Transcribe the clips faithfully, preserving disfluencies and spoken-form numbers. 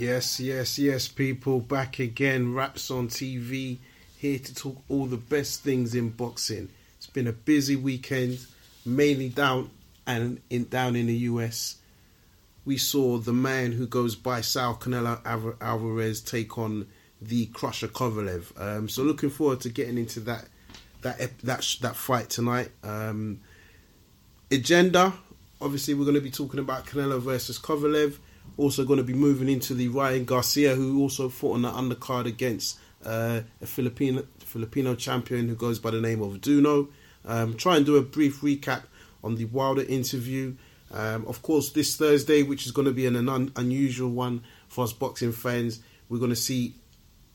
Yes, yes, yes, people, back again, Raps on T V, here to talk all the best things in boxing. It's been a busy weekend, mainly down and in down in the U S. We saw the man who goes by Saul Canelo Alvarez take on the Crusher Kovalev. Um, so looking forward to getting into that that that that fight tonight. Um, agenda, obviously, we're going to be talking about Canelo versus Kovalev. Also going to be moving into the Ryan Garcia, who also fought on the undercard against uh, a Filipino Filipino champion who goes by the name of Duno. Um, try and do a brief recap on the Wilder interview. Um, of course, this Thursday, which is going to be an un- unusual one for us boxing fans, we're going to see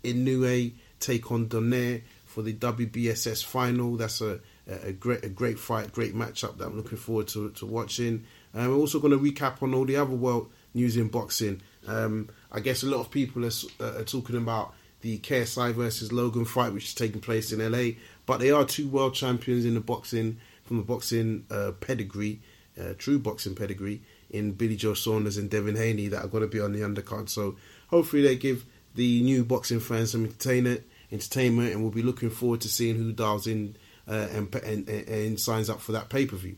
Inoue take on Donaire for the W B S S final. That's a, a, a great a great fight, great matchup that I'm looking forward to, to watching. Um, we're also going to recap on all the other world news in boxing. Um, I guess a lot of people are, uh, are talking about the K S I versus Logan fight, which is taking place in L A. But they are two world champions in the boxing from the boxing uh, pedigree, uh, true boxing pedigree, in Billy Joe Saunders and Devin Haney that are going to be on the undercard. So hopefully they give the new boxing fans some entertainment, entertainment, and we'll be looking forward to seeing who dials in uh, and, and and signs up for that pay per view.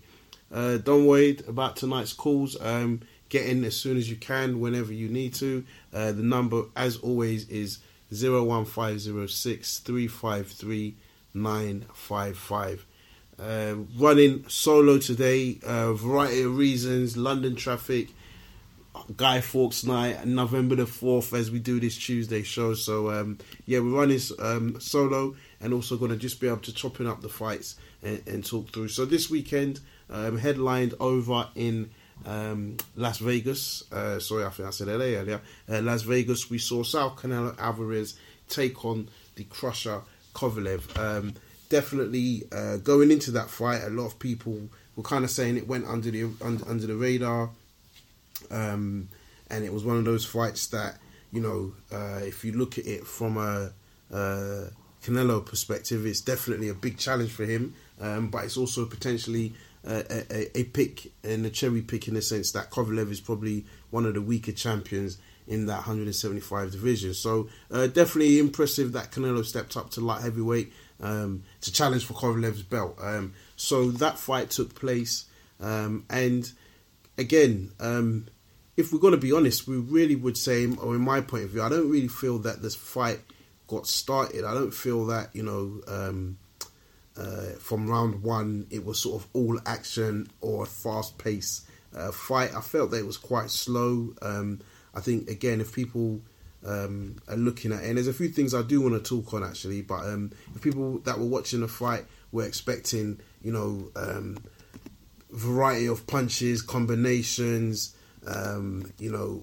Uh, don't worry about tonight's calls. Um, Get in as soon as you can, whenever you need to. Uh, the number, as always, is zero one five zero six three five three nine five five. Uh, running solo today, a uh, variety of reasons, London traffic, Guy Fawkes night, November the fourth, as we do this Tuesday show. So, um, yeah, we're running um, solo and also going to just be able to chopping up the fights and, and talk through. So this weekend, um, headlined over in... Um, Las Vegas, uh, sorry, I think I said L A earlier. Uh, Las Vegas, we saw Saul Canelo Alvarez take on the Crusher Kovalev. Um, definitely uh, going into that fight, a lot of people were kind of saying it went under the under, under the radar, um, and it was one of those fights that, you know, uh, if you look at it from a uh, Canelo perspective, it's definitely a big challenge for him, um, but it's also potentially A, a, a pick and a cherry pick in the sense that Kovalev is probably one of the weaker champions in that one seventy-five division. So uh, definitely impressive that Canelo stepped up to light heavyweight um, to challenge for Kovalev's belt. Um, so that fight took place. Um, and again, um, if we're going to be honest, we really would say, or in my point of view, I don't really feel that this fight got started. I don't feel that, you know... Um, Uh, from round one, it was sort of all action or fast-paced uh, fight. I felt that it was quite slow. Um, I think, again, if people um, are looking at it, and there's a few things I do want to talk on, actually, but um, if people that were watching the fight were expecting, you know, um, variety of punches, combinations, um, you know...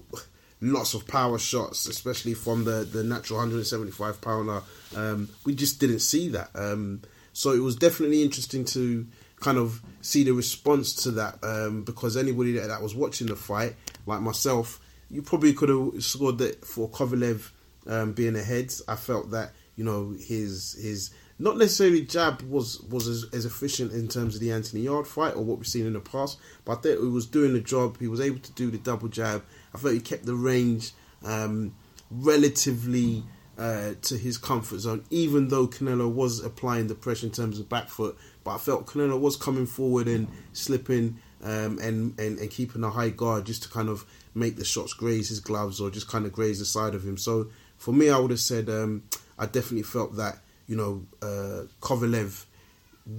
lots of power shots, especially from the, the natural one seventy-five pounder. Um, we just didn't see that. Um, so it was definitely interesting to kind of see the response to that, um, because anybody that, that was watching the fight, like myself, you probably could have scored that for Kovalev um, being ahead. I felt that, you know, his his not necessarily jab was, was as, as efficient in terms of the Anthony Yarde fight or what we've seen in the past, but I think he was doing the job. He was able to do the double jab. I felt he kept the range um, relatively uh, to his comfort zone, even though Canelo was applying the pressure in terms of back foot. But I felt Canelo was coming forward and slipping um, and, and, and keeping a high guard just to kind of make the shots graze his gloves or just kind of graze the side of him. So for me, I would have said um, I definitely felt that, you know, uh, Kovalev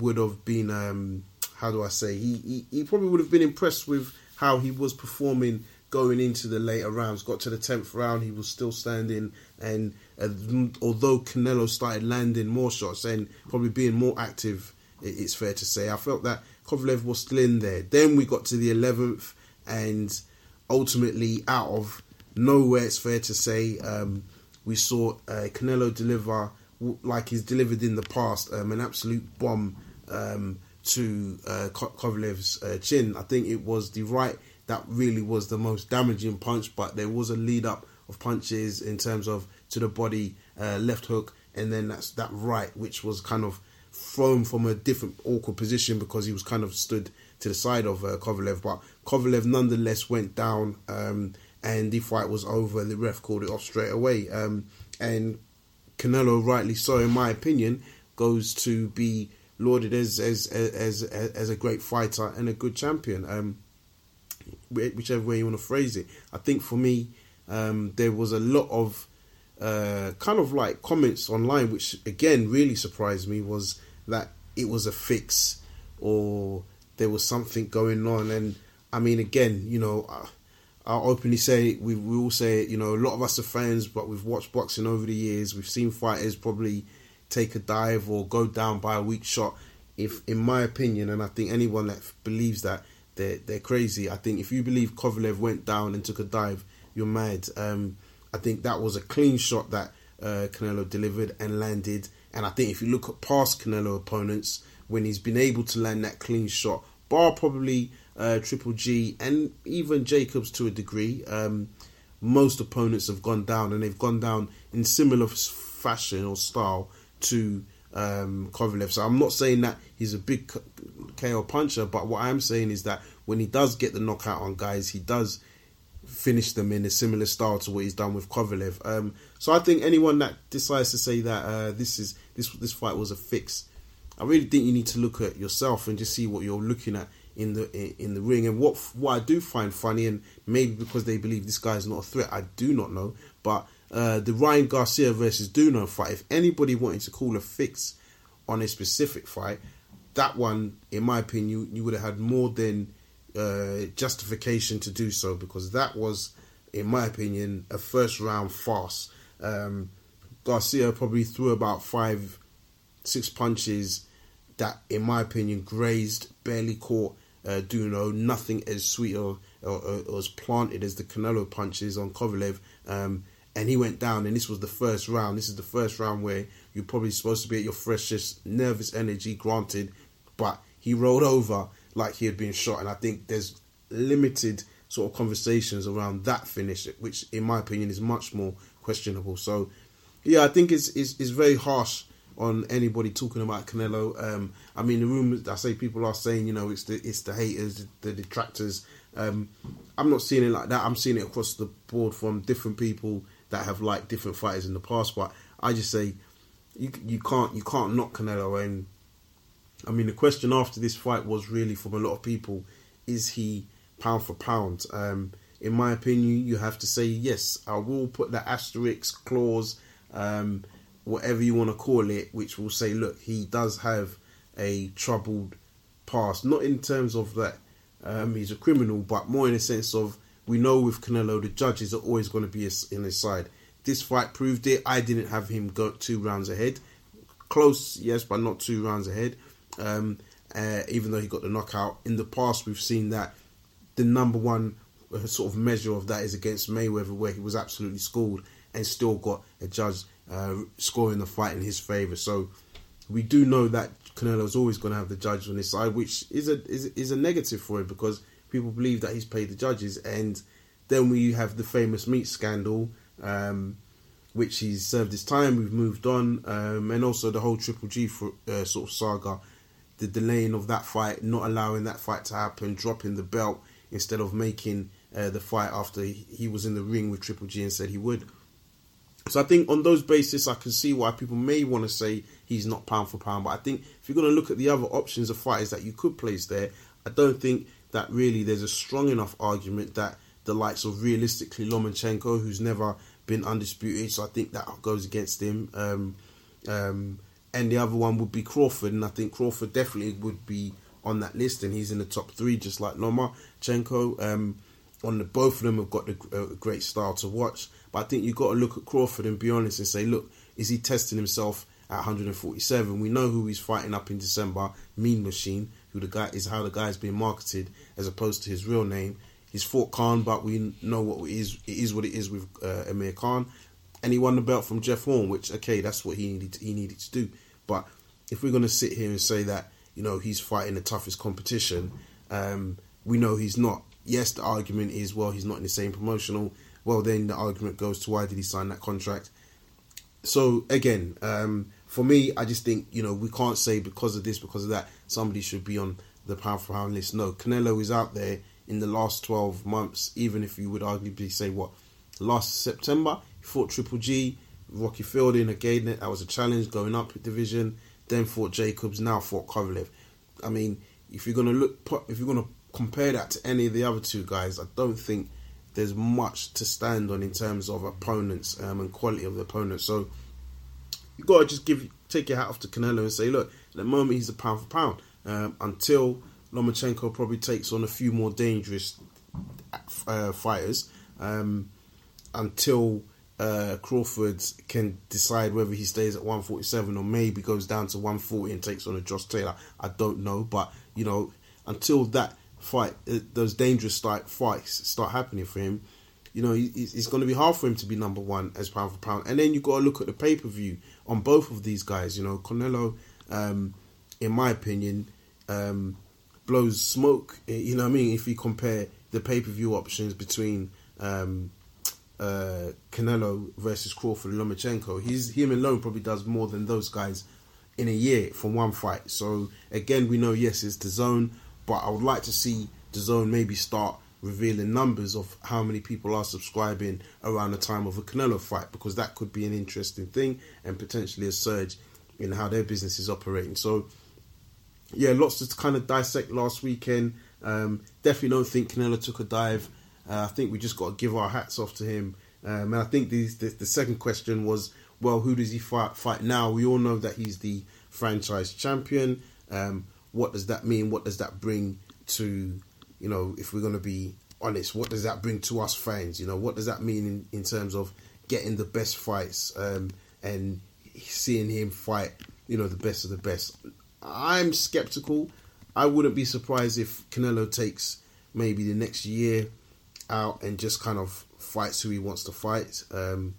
would have been, um, how do I say, he, he, he probably would have been impressed with how he was performing going into the later rounds. Got to the tenth round, he was still standing, and uh, although Canelo started landing more shots and probably being more active, it, it's fair to say, I felt that Kovalev was still in there. Then we got to the eleventh, and ultimately, out of nowhere, it's fair to say, um, we saw uh, Canelo deliver like he's delivered in the past, um, an absolute bomb um, to uh, Kovalev's uh, chin. I think it was the right that really was the most damaging punch, but there was a lead-up of punches in terms of to the body, uh, left hook, and then that's that right, which was kind of thrown from a different awkward position because he was kind of stood to the side of uh, Kovalev. But Kovalev nonetheless went down, um, and the fight was over and the ref called it off straight away. Um, and Canelo, rightly so, in my opinion, goes to be lauded as as as as, as a great fighter and a good champion, um, whichever way you want to phrase it. I think for me, um, there was a lot of uh, kind of like comments online, which again really surprised me, was that it was a fix or there was something going on. And I mean, again, you know, I, I'll openly say, we we all say it, you know, a lot of us are fans, but we've watched boxing over the years. We've seen fighters probably take a dive or go down by a weak shot. If, in my opinion, and I think anyone that believes that, they're, they're crazy. I think if you believe Kovalev went down and took a dive, you're mad. Um, I think that was a clean shot that uh, Canelo delivered and landed. And I think if you look at past Canelo opponents, when he's been able to land that clean shot, bar probably uh, Triple G and even Jacobs to a degree, um, most opponents have gone down, and they've gone down in similar fashion or style to um, Kovalev. So I'm not saying that he's a big K O puncher, but what I'm saying is that when he does get the knockout on guys, he does finish them in a similar style to what he's done with Kovalev. Um, so I think anyone that decides to say that uh, this is this this fight was a fix, I really think you need to look at yourself and just see what you're looking at in the in the ring. And what what I do find funny, and maybe because they believe this guy's not a threat, I do not know, but uh, the Ryan Garcia versus Duno fight, if anybody wanted to call a fix on a specific fight, that one, in my opinion, you, you would have had more than uh, justification to do so, because that was, in my opinion, a first round farce. Um, Garcia probably threw about five, six punches that, in my opinion, grazed, barely caught uh, Duno. Nothing as sweet or, or, or as planted as the Canelo punches on Kovalev. Um, and he went down, and this was the first round. This is the first round where you're probably supposed to be at your freshest, nervous energy, granted. But he rolled over like he had been shot. And I think there's limited sort of conversations around that finish, which, in my opinion, is much more questionable. So, yeah, I think it's it's, it's very harsh on anybody talking about Canelo. Um, I mean, the rumors, I say people are saying, you know, it's the it's the haters, the detractors. Um, I'm not seeing it like that. I'm seeing it across the board from different people that have liked different fighters in the past. But I just say, you you can't you can't knock Canelo. And I mean, the question after this fight was really from a lot of people: is he pound for pound? Um, in my opinion, you have to say yes. I will put the asterisk clause, Um, whatever you want to call it, which will say, look, he does have a troubled past. Not in terms of that um, he's a criminal, but more in the sense of, we know with Canelo, the judges are always going to be in his side. This fight proved it. I didn't have him go two rounds ahead. Close, yes, but not two rounds ahead. Um, uh, even though he got the knockout. In the past, we've seen that the number one sort of measure of that is against Mayweather, where he was absolutely schooled and still got a judge Uh, scoring the fight in his favour. So we do know that Canelo is always going to have the judge on his side, which is a is, is a negative for him, because people believe that he's paid the judges. And then we have the famous meat scandal, um, which he's served his time. We've moved on, um, and also the whole Triple G for, uh, sort of saga, the delaying of that fight, not allowing that fight to happen, dropping the belt instead of making uh, the fight after he was in the ring with Triple G and said he would. So I think on those basis, I can see why people may want to say he's not pound for pound. But I think if you're going to look at the other options of fighters that you could place there, I don't think that really there's a strong enough argument that the likes of, realistically, Lomachenko, who's never been undisputed, so I think that goes against him. Um, um, and the other one would be Crawford, and I think Crawford definitely would be on that list, and he's in the top three, just like Lomachenko. Um, on the, both of them have got a uh, great style to watch. I think you've got to look at Crawford and be honest and say, look, is he testing himself at one forty-seven? We know who he's fighting up in December, Mean Machine, who the guy is, how the guy's being marketed, as opposed to his real name. He's fought Khan, but we know what it is. It is what it is with uh, Amir Khan. And he won the belt from Jeff Horn, which, okay, that's what he needed to, he needed to do. But if we're going to sit here and say that, you know, he's fighting the toughest competition, um, we know he's not. Yes, the argument is, well, he's not in the same promotional. Well, then the argument goes to, why did he sign that contract? So, again, um, for me, I just think, you know, we can't say because of this, because of that, somebody should be on the pound for pound list. No, Canelo is out there. in the last twelve months, even if you would arguably say, what, last September, he fought Triple G, Rocky Fielding, again, that was a challenge, going up a division, then fought Jacobs, now fought Kovalev. I mean, if you're going to look, if you're going to compare that to any of the other two guys, I don't think there's much to stand on in terms of opponents um, and quality of the opponents. So you've got to just give take your hat off to Canelo and say, look, at the moment he's a pound for pound, um, until Lomachenko probably takes on a few more dangerous uh, fighters, um, until uh, Crawford can decide whether he stays at one forty-seven or maybe goes down to one forty and takes on a Josh Taylor. I don't know, but you know, until that fight, those dangerous type fights start happening for him, you know, it's going to be hard for him to be number one as pound for pound. And then you've got to look at the pay-per-view on both of these guys. You know, Canelo, um, in my opinion, um, blows smoke, you know what I mean, if you compare the pay-per-view options between um, uh, Canelo versus Crawford and Lomachenko. He's, him alone probably does more than those guys in a year from one fight. So again, we know, yes, it's DAZN, but I would like to see DAZN maybe start revealing numbers of how many people are subscribing around the time of a Canelo fight, because that could be an interesting thing and potentially a surge in how their business is operating. So yeah, lots to kind of dissect last weekend. Um, definitely don't think Canelo took a dive. Uh, I think we just got to give our hats off to him. Um, and I think the, the, the second question was, well, who does he fight, fight now? We all know that he's the franchise champion. Um, what does that mean? What does that bring to, you know, if we're going to be honest, what does that bring to us fans? You know, what does that mean in, in terms of getting the best fights um, and seeing him fight, you know, the best of the best? I'm sceptical. I wouldn't be surprised if Canelo takes maybe the next year out and just kind of fights who he wants to fight. Um,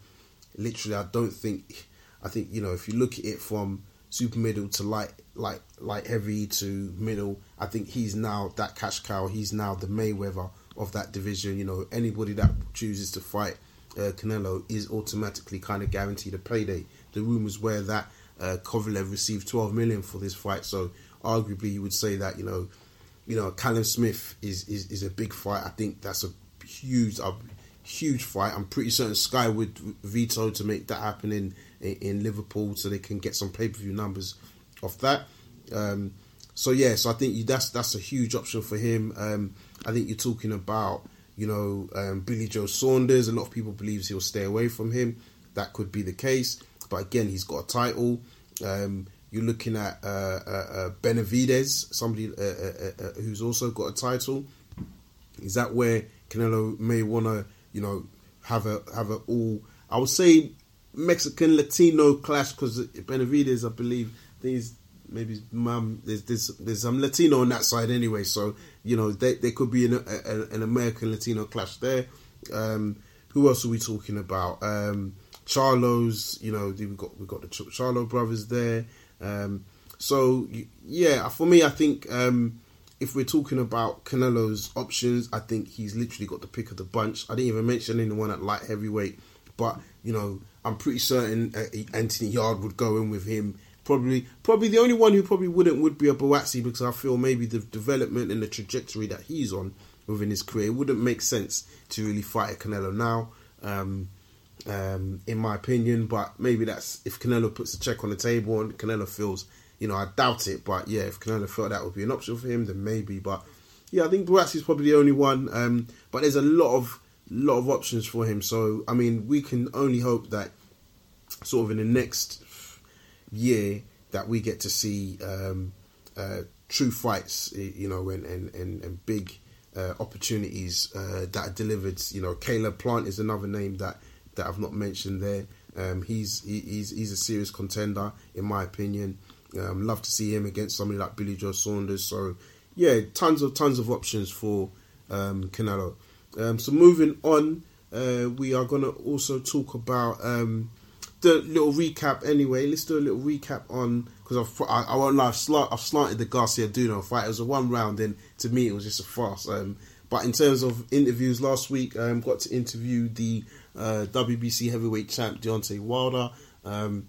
literally, I don't think... I think, you know, if you look at it from super middle to light, light, light heavy to middle, I think he's now that cash cow. He's now the Mayweather of that division. You know, anybody that chooses to fight uh, Canelo is automatically kind of guaranteed a payday. The rumours were that Uh, Kovalev received twelve million for this fight, so arguably you would say that, you know, you know, Callum Smith is, is, is a big fight. I think that's a huge, a huge fight. I'm pretty certain Sky would veto to make that happen in in, in Liverpool, so they can get some pay per view numbers off that. Um, so yeah, so I think that's that's a huge option for him. Um, I think you're talking about, you know, um, Billy Joe Saunders. A lot of people believes he'll stay away from him. That could be the case. But again, he's got a title. Um, you're looking at uh, uh, Benavidez, somebody uh, uh, uh, who's also got a title. Is that where Canelo may want to, you know, have a have a all? I would say Mexican Latino clash, because Benavidez, I believe, there's maybe mum there's there's there's some Latino on that side anyway. So you know, there there could be an, a, an American Latino clash there. Um, who else are we talking about? Um, Charlo's, you know, we've got, we've got the Charlo brothers there. Um, so, yeah, for me, I think um, if we're talking about Canelo's options, I think he's literally got the pick of the bunch. I didn't even mention anyone at light heavyweight, but, you know, I'm pretty certain Anthony Yarde would go in with him. Probably probably the only one who probably wouldn't would be a Boazzi, because I feel maybe the development and the trajectory that he's on within his career, it wouldn't make sense to really fight a Canelo now. Um Um, in my opinion, but maybe that's if Canelo puts a check on the table and Canelo feels, you know, I doubt it, but yeah, if Canelo felt that would be an option for him, then maybe. But yeah, I think Boazzi's probably the only one. Um, but there's a lot of lot of options for him. So I mean, we can only hope that sort of in the next year that we get to see um, uh, true fights, you know, and and and, and big uh, opportunities uh, that are delivered. You know, Caleb Plant is another name that. that I've not mentioned there. Um, he's he, he's he's a serious contender, in my opinion. Um, love to see him against somebody like Billy Joe Saunders. So, yeah, tons of tons of options for um, Canelo. Um, so moving on, uh, we are going to also talk about um, the little recap. Anyway, let's do a little recap on, because I've I, I won't lie, I've, slant, I've slanted the Garcia Duno fight. It was a one round, and to me it was just a farce. Um, but in terms of interviews last week, I um, got to interview the Uh, W B C heavyweight champ Deontay Wilder. Um,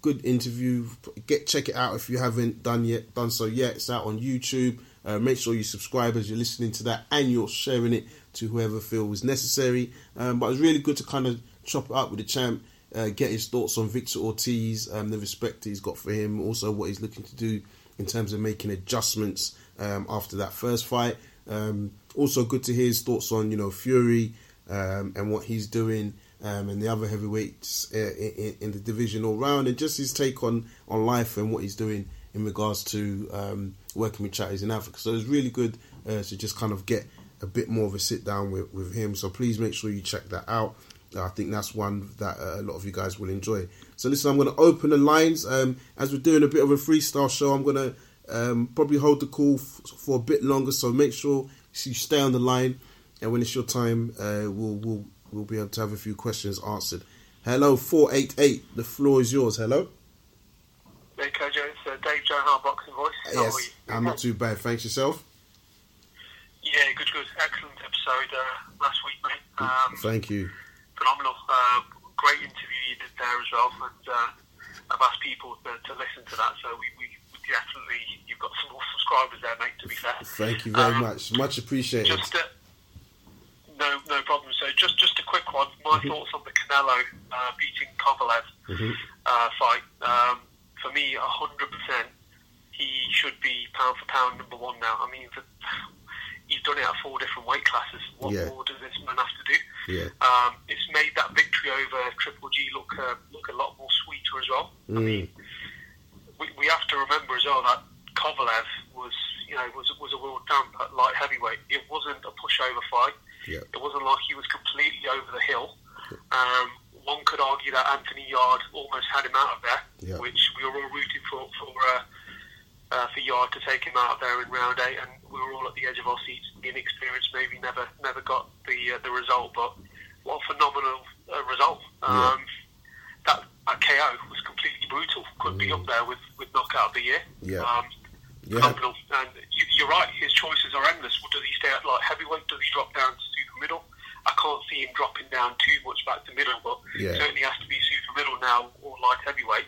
good interview. Get check it out if you haven't done yet. Done so yet. It's out on YouTube. Uh, make sure you subscribe as you're listening to that, and you're sharing it to whoever feels necessary. Um, but it's really good to kind of chop it up with the champ, uh, get his thoughts on Victor Ortiz, um, the respect he's got for him, also what he's looking to do in terms of making adjustments um, after that first fight. Um, also good to hear his thoughts on, you know, Fury um, and what he's doing, um, and the other heavyweights uh, in, in the division all round, and just his take on, on life and what he's doing in regards to um, working with charities in Africa. So it's really good uh, to just kind of get a bit more of a sit down with, with him. So please make sure you check that out. I think that's one that uh, a lot of you guys will enjoy. So listen, I'm going to open the lines. Um, as we're doing a bit of a freestyle show, I'm going to um, probably hold the call f- for a bit longer. So make sure you stay on the line, and when it's your time, uh, we'll, we'll we'll be able to have a few questions answered. Hello, four eight eight. The floor is yours. Hello. Hey, K J. It's uh, Dave John, Boxing Voice. Yes, I'm not too bad. Thanks, yourself. Yeah, good, good. Excellent episode uh, last week, mate. Um, Thank you. Phenomenal, uh, great interview you did there as well, and uh, I've asked people to, to listen to that, so we, we, we definitely, you've got some more subscribers there, mate, to be fair. Thank you very um, much, much appreciated. Just a, no no problem, so just, just a quick one, my mm-hmm. thoughts on the Canelo uh, beating Kovalev mm-hmm. uh, fight, um, for me, one hundred percent, he should be pound for pound number one now. I mean, for, he's done it at four different weight classes. What yeah. more does this man have to do? Yeah. Um, it's made that victory over Triple G look uh, look a lot more sweeter as well. Mm. I mean, we, we have to remember as well that Kovalev was, you know, was was a world champ at light heavyweight. It wasn't a pushover fight. Yeah. It wasn't like he was completely over the hill. Um, one could argue that Anthony Yarde almost had him out of there, yeah. which we were all rooting for for. Uh, Uh, for Yard to take him out of there in round eight, and we were all at the edge of our seats. The inexperience maybe never never got the uh, the result, but what a phenomenal uh, result. Um, yeah. that, that K O was completely brutal. Could mm. be up there with, with knockout of the year. Yeah. Um, yeah. Phenomenal. And you, you're right, his choices are endless. Well, does he stay at like heavyweight? Does he drop down to super middle? I can't see him dropping down too much back to middle, but yeah. certainly has to be super middle now, or light heavyweight.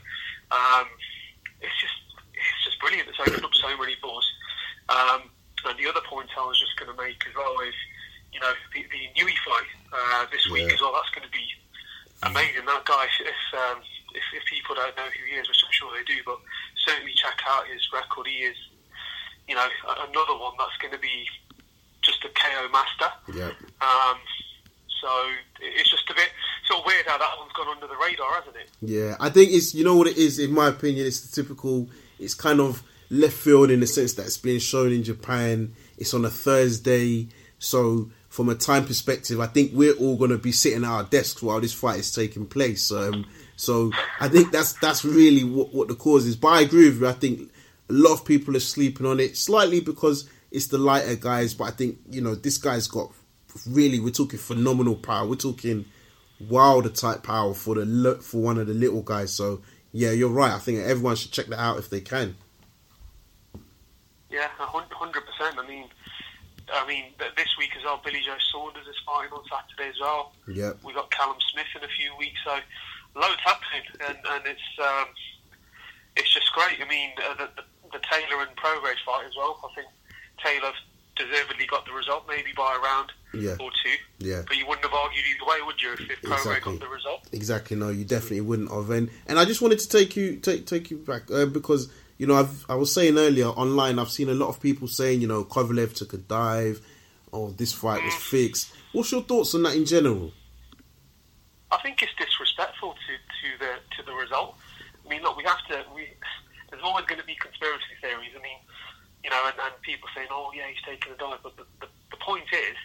Um, it's just It's just brilliant. It's opened up so many doors. Um, and the other point I was just going to make as well is, you know, the, the Inoue fight uh, this yeah. week as well. That's going to be amazing. That guy, if, um, if if people don't know who he is, which I'm sure they do, but certainly check out his record. He is, you know, another one that's going to be just a K O master. Yeah. Um, so it's just a bit sort of weird how that one's gone under the radar, hasn't it? Yeah, I think it's, you know what it is, in my opinion, it's the typical. It's kind of left field in the sense that it's being shown in Japan. It's on a Thursday. So from a time perspective, I think we're all going to be sitting at our desks while this fight is taking place. Um, so I think that's that's really what, what the cause is. But I agree with you. I think a lot of people are sleeping on it slightly because it's the lighter guys. But I think, you know, this guy's got really, we're talking phenomenal power. We're talking Wilder type power for the for one of the little guys. So yeah, you're right. I think everyone should check that out if they can. Yeah, hundred percent. I mean, I mean, this week as well, Billy Joe Saunders is fighting on Saturday as well. Yeah, we got Callum Smith in a few weeks, so loads happening, and and it's um, it's just great. I mean, uh, the, the the Taylor and Progress fight as well. I think Taylor deservedly got the result, maybe by a round yeah. or two. Yeah. But you wouldn't have argued either way, would you, if, if exactly. Pro got the result? Exactly. No, you definitely wouldn't have. And and I just wanted to take you take take you back uh, because, you know, I've, I was saying earlier online, I've seen a lot of people saying, you know, Kovalev took a dive, or oh, this fight was fixed. What's your thoughts on that in general? I think it's disrespectful to, to the to the result. I mean, look, we have to. We, there's always going to be conspiracy theories. I mean, you know, and, and people saying, oh, yeah, he's taking a dive. But the, the, the point is,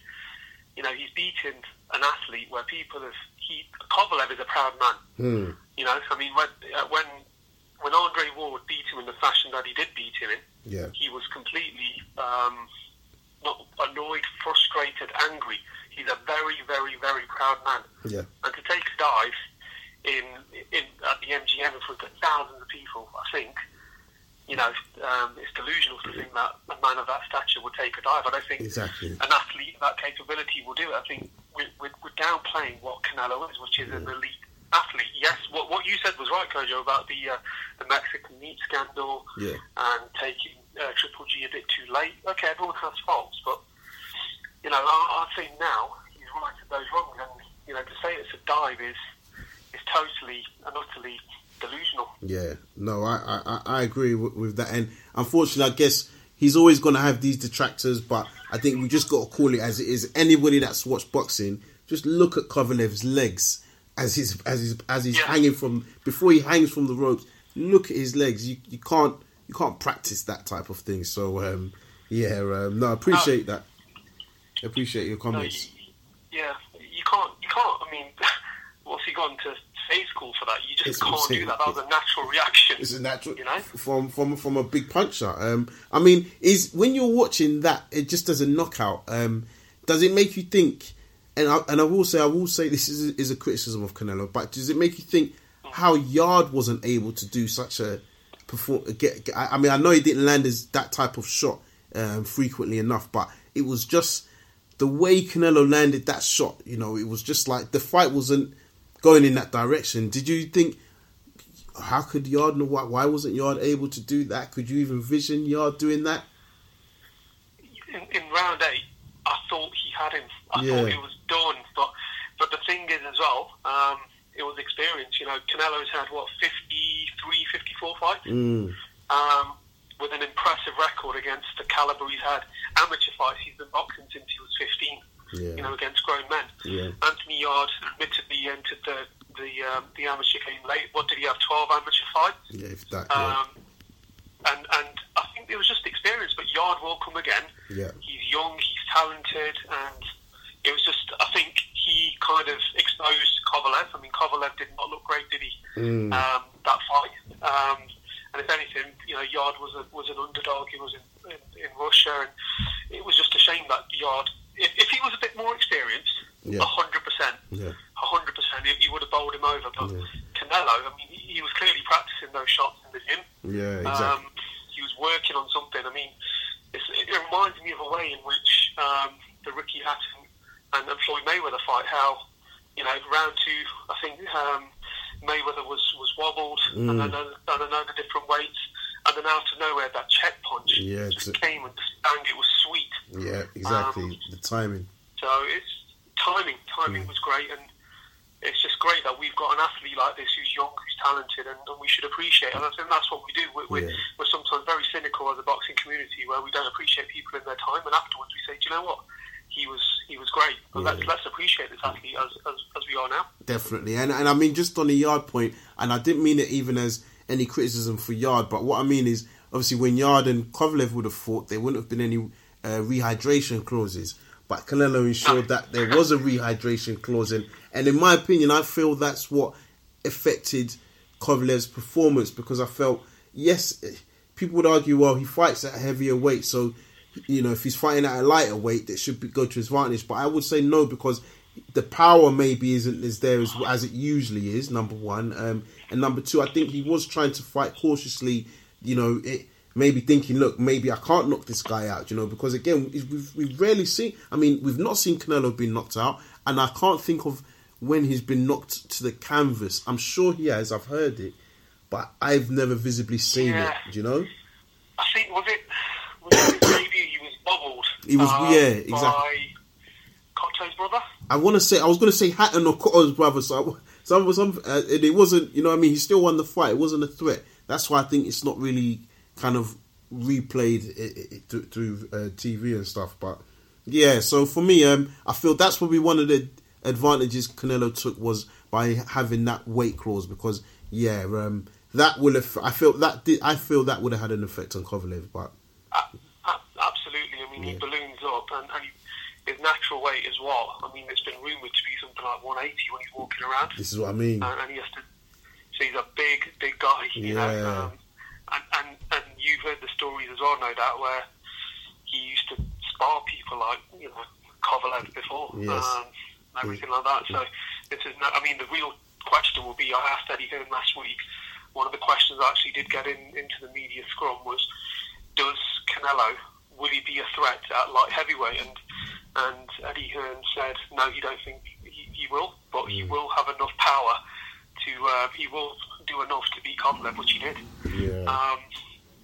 you know, he's beaten an athlete where people have... He, Kovalev is a proud man. Mm. You know, I mean, when, uh, when when Andre Ward beat him in the fashion that he did beat him in, yeah. he was completely um, not annoyed, frustrated, angry. He's a very, very, very proud man. Yeah. And to take a dive in, in at the M G M in front of thousands of people, I think... You know, um, it's delusional to think that a man of that stature would take a dive. I don't think exactly. an athlete of that capability will do it. I think we're, we're, we're downplaying what Canelo is, which is yeah. an elite athlete. Yes, what what you said was right, Kojo, about the uh, the Mexican meat scandal yeah. and taking uh, Triple G a bit too late. Okay, everyone has faults, but you know, our, our team now is righted those wrongs, and you know, to say it's a dive is is totally and utterly delusional. Yeah, no, I I, I agree with, with that, and unfortunately, I guess he's always going to have these detractors, but I think we just got to call it as it is. Anybody that's watched boxing, just look at Kovalev's legs as he's as he's as he's yeah. hanging from before he hangs from the ropes. Look at his legs. You you can't you can't practice that type of thing. So um, yeah, um, no, I appreciate no. that. I appreciate your comments. No, you, yeah, you can't you can't. I mean, what's he gone to state school for that? You just it's can't insane. do that. That was a natural reaction. It's a natural, you know, from from from a big puncher. Um, I mean, is when you're watching that, it just as a knockout. Um, does it make you think? And I, and I will say, I will say this is is a criticism of Canelo, but does it make you think how Yarde wasn't able to do such a perform? Get, get, I mean, I know he didn't land his, that type of shot um, frequently enough, but it was just the way Canelo landed that shot. You know, it was just like the fight wasn't going in that direction. Did you think how could Yarde? Why, why wasn't Yarde able to do that? Could you even envision Yarde doing that? In, in round eight, I thought he had him. I yeah. thought it was done, but but the thing is as well, um, it was experience. You know, Canelo's had what fifty-three, fifty-four fights, mm. um, with an impressive record against the caliber he's had. Amateur fights, he's been boxing since he was fifteen. Yeah. You know, against grown men. Yeah. Anthony Yarde admittedly entered the the, um, the amateur game late. What did he have? Twelve amateur fights. Yeah, if that. Um, yeah. And and I think it was just experience, but Yarde will come again. Yeah. He's young, he's talented, and it was just, I think he kind of exposed Kovalev. I mean, Kovalev did not look great, did he? Mm. Um, that fight. Um, and if anything, you know, Yarde was a, was an underdog. He was in, in, in Russia, and it was just a shame that Yarde. If, if he was a bit more experienced, a hundred percent, a hundred percent, he would have bowled him over. But yeah. Canelo, I mean, he was clearly practicing those shots in the gym. Yeah, exactly. Um, he was working on something. I mean, it's, it reminds me of a way in which um, the Ricky Hatton and Floyd Mayweather fight, how, you know, round two, I think um, Mayweather was, was wobbled, mm. and, another, and another different weights, and then out of nowhere, that check punch yeah, just a, came and bang, it was sweet. Yeah, exactly, um, the timing. So it's timing, timing mm. was great, and it's just great that we've got an athlete like this who's young, who's talented, and, and we should appreciate it. And I think that's what we do. We're, we're, yeah. we're sometimes very cynical as a boxing community, where we don't appreciate people in their time, and afterwards we say, do you know what? He was he was great. But yeah. let's, let's appreciate this athlete as, as as we are now. Definitely, and and I mean just on the Yarde point, and I didn't mean it even as any criticism for Yarde, but what I mean is obviously when Yarde and Kovalev would have fought, there wouldn't have been any uh, rehydration clauses. But Canelo ensured that there was a rehydration clause, and and in my opinion, I feel that's what affected Kovalev's performance, because I felt yes, people would argue, well, he fights at a heavier weight, so. You know, if he's fighting at a lighter weight, that should be, go to his advantage. But I would say no, because the power maybe isn't as there as, as it usually is, number one. Um, and number two, I think he was trying to fight cautiously, you know, it, maybe thinking, look, maybe I can't knock this guy out, you know, because again, we've, we've rarely seen, I mean, we've not seen Canelo being knocked out. And I can't think of when he's been knocked to the canvas. I'm sure he has, I've heard it, but I've never visibly seen yeah. it, do you know? I think, was it... Maybe he was bobbled. He was, um, yeah, exactly. By Cotto's brother. I want to say, I was going to say Hatton or Cotto's brother. So, some, some, uh, and it wasn't. You know, what I mean, he still won the fight. It wasn't a threat. That's why I think it's not really kind of replayed it, it, it, through, through uh, T V and stuff. But yeah, so for me, um, I feel that's probably one of the advantages Canelo took was by having that weight clause, because yeah, um, that will. Have, I feel that. Did, I feel that would have had an effect on Kovalev, but. Absolutely. I mean, yeah. he balloons up, and, and his natural weight as well. I mean, it's been rumoured to be something like one eighty when he's walking around. This is what I mean. And, and he has to. So he's a big, big guy. You yeah. know, um, and, and and you've heard the stories as well, no doubt, where he used to spar people like you know Kovalev before, yes. um, and everything like that. So this is. No, I mean, the real question will be. I asked Eddie Hearn last week. One of the questions I actually did get in into the media scrum was. Does Canelo, will he be a threat at light heavyweight? And and Eddie Hearn said, no, he don't think he, he will, but he will have enough power to, uh, he will do enough to beat Kovalev, which he did. Yeah. Um,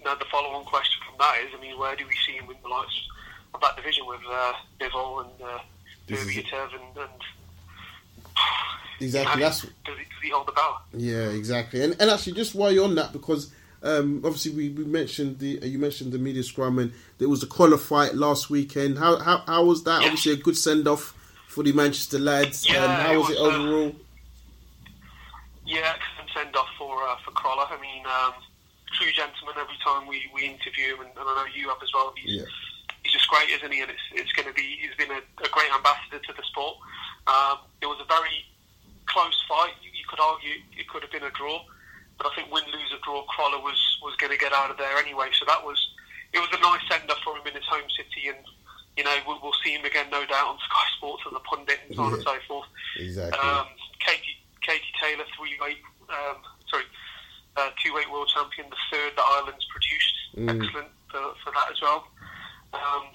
now the follow-on question from that is. I mean, where do we see him in the likes of that division with uh, Bivol and uh, Nurmagomedov and, and exactly. And that's does he, does he hold the belt? Yeah, exactly. And and actually, just while you're on that, because um, obviously we, we mentioned the you mentioned the media scrum, and there was the Crolla fight last weekend. How how how was that? Yeah. Obviously, a good send off for the Manchester lads. Yeah, um, how it was, was it overall? Uh, yeah, excellent send off for uh, for Crolla. I mean, um, true gentleman. Every time we, we interview him, and, and I know you have as well. He's, yeah. he's just great, isn't he? And it's it's going to be. He's been a, a great ambassador to the sport. Um, it was a very close fight. You, you could argue it could have been a draw, but I think win, lose or draw, Crolla was, was going to get out of there anyway. So that was it was a nice send off for him in his home city, and you know we'll, we'll see him again, no doubt, on Sky Sports and the pundit and so on yeah, and so forth. Exactly. Um, Katie Katie Taylor, three weight, um, sorry, uh, two weight world champion, the third that Ireland's produced. Mm. Excellent for, for that as well. Um,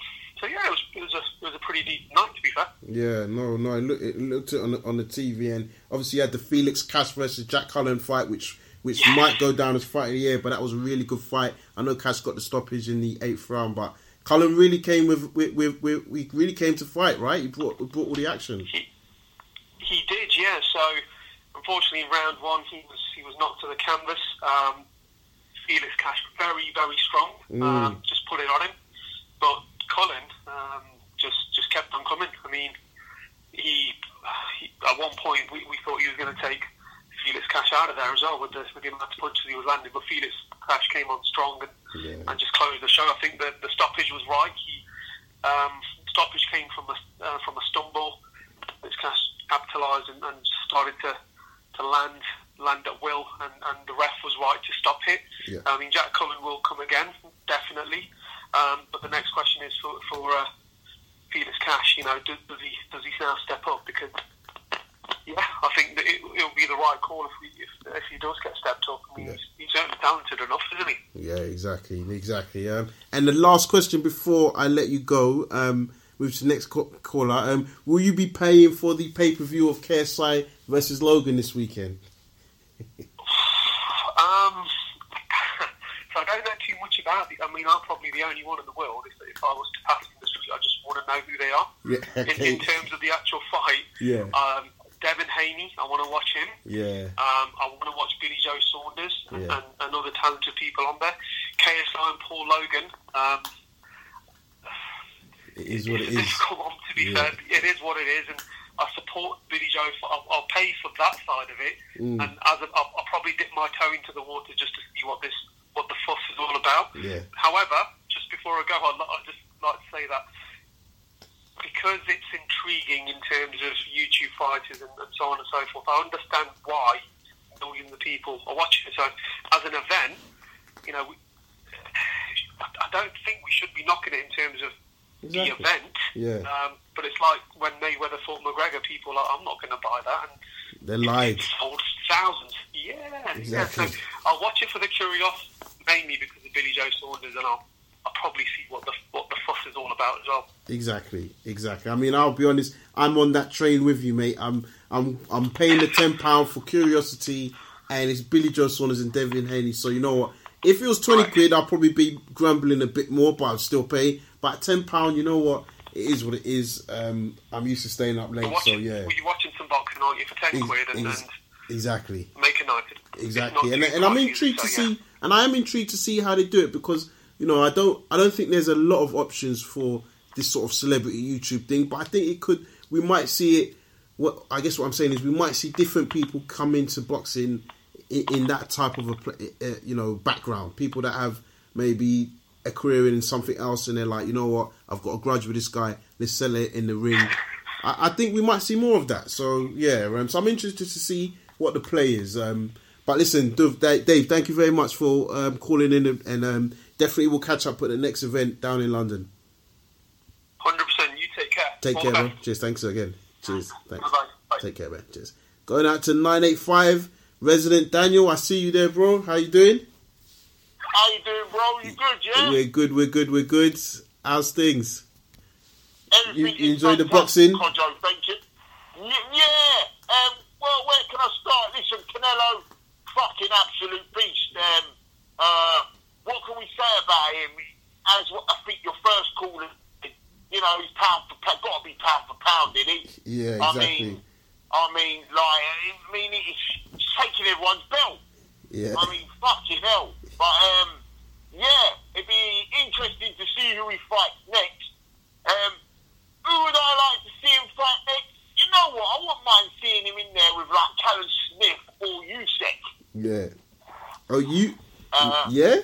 So yeah, it was it was, a, it was a pretty deep night, to be fair. Yeah, no, no, I look, it looked it on the, on the T V, and obviously you had the Felix Cash versus Jack Cullen fight, which which yeah. might go down as fight of the year, but that was a really good fight. I know Cash got the stoppage in the eighth round, but Cullen really came with with with, with we really came to fight, right? He brought he brought all the action. He, he did, yeah. So unfortunately, in round one, he was he was knocked to the canvas. Um, Felix Cash, very very strong, mm. um, just put it on him, but Cullen um, just just kept on coming. I mean, he, he at one point we, we thought he was going to take Felix Cash out of there as well with the with the amount of punches he was landing, but Felix Cash came on strong and, yeah. and just closed the show. I think the the stoppage was right. He um, stoppage came from a uh, from a stumble. Felix Cash capitalised and, and started to to land land at will, and, and the ref was right to stop it. Yeah. I mean, Jack Cullen will come again, definitely. Um, but the next question is for, for uh, Felix Cash. You know, does, does he does he now step up? Because yeah, I think that it will be the right call if, we, if if he does get stepped up. I mean, yeah. he's, he's certainly talented enough, isn't he? Yeah, exactly, exactly. Um, and the last question before I let you go, um, with the next co- caller, um, will you be paying for the pay per view of K S I versus Logan this weekend? um. So I don't know too much about the. I mean, I'm probably the only one in the world. If, if I was to pass in the street, I just want to know who they are. Yeah, okay. in, in terms of the actual fight, yeah. um, Devin Haney, I want to watch him. Yeah. Um, I want to watch Billy Joe Saunders and, yeah. and, and other talented people on there. K S I and Paul Logan. Um, it is what it is. It's a difficult one, to be yeah. fair. It is what it is, and I support Billy Joe. For, I'll, I'll pay for that side of it, mm. and as a, I'll, I'll probably dip my toe into the water just to see what this. What the fuss is all about. Yeah. However, just before I go, I'd, I'd just like to say that because it's intriguing in terms of YouTube fighters and, and so on and so forth, I understand why millions of people are watching it. So, as an event, you know, we, I don't think we should be knocking it in terms of exactly. the event. Yeah. Um, but it's like when Mayweather fought McGregor, people are like, I'm not going to buy that. And they're live. Sold thousands. Yeah. Exactly. Yeah, so I'll watch it for the curiosity. Mainly because of Billy Joe Saunders, and I'll, I'll probably see what the what the fuss is all about as well. Exactly, exactly. I mean, I'll be honest. I'm on that train with you, mate. I'm I'm I'm paying the ten pound for curiosity, and it's Billy Joe Saunders and Devin Haney. So you know what? If it was twenty quid, I'd probably be grumbling a bit more, but I'd still pay. But at ten pound, you know what? It is what it is. Um, I'm used to staying up late, watching, so yeah. Well, you're watching some boxing, aren't you? For ten ex- quid, and, ex- and exactly, make a night. Exactly, and, and I'm intrigued to see. And I am intrigued to see how they do it because, you know, I don't I don't think there's a lot of options for this sort of celebrity YouTube thing. But I think it could, we might see it, what I guess what I'm saying is we might see different people come into boxing in, in that type of, a, uh, you know, background. People that have maybe a career in something else and they're like, you know what, I've got a grudge with this guy, let's sell it in the ring. I, I think we might see more of that. So, yeah, um, so I'm interested to see what the play is. Um But listen, Dave, thank you very much for um, calling in, and um, definitely we'll catch up at the next event down in London. one hundred percent. You take care. Take All care, man. Cheers. Thanks again. Cheers. Thanks. Bye-bye. Bye. Take care, man. Cheers. Going out to nine eight five, Resident Daniel. I see you there, bro. How you doing? How you doing, bro? You good, yeah? We're good, we're good, we're good. How's things? Everything you you enjoy the boxing? Kojo, thank you. Yeah. Um, well, where can I start? Listen, Canelo... fucking absolute beast. Um, uh, what can we say about him? as what I think your first call is, you know, he's pound for pound, got to be pound for pound, did he? Yeah, exactly. I mean, I mean, like, I mean, he's taking everyone's belt. Yeah. I mean, fucking hell. But, um, yeah, it'd be interesting to see who he fights next. Um, who would I like to see him fight next? You know what? I wouldn't mind seeing him in there with, like, Callum Smith or Usyk. Yeah. Oh, you... Uh, yeah?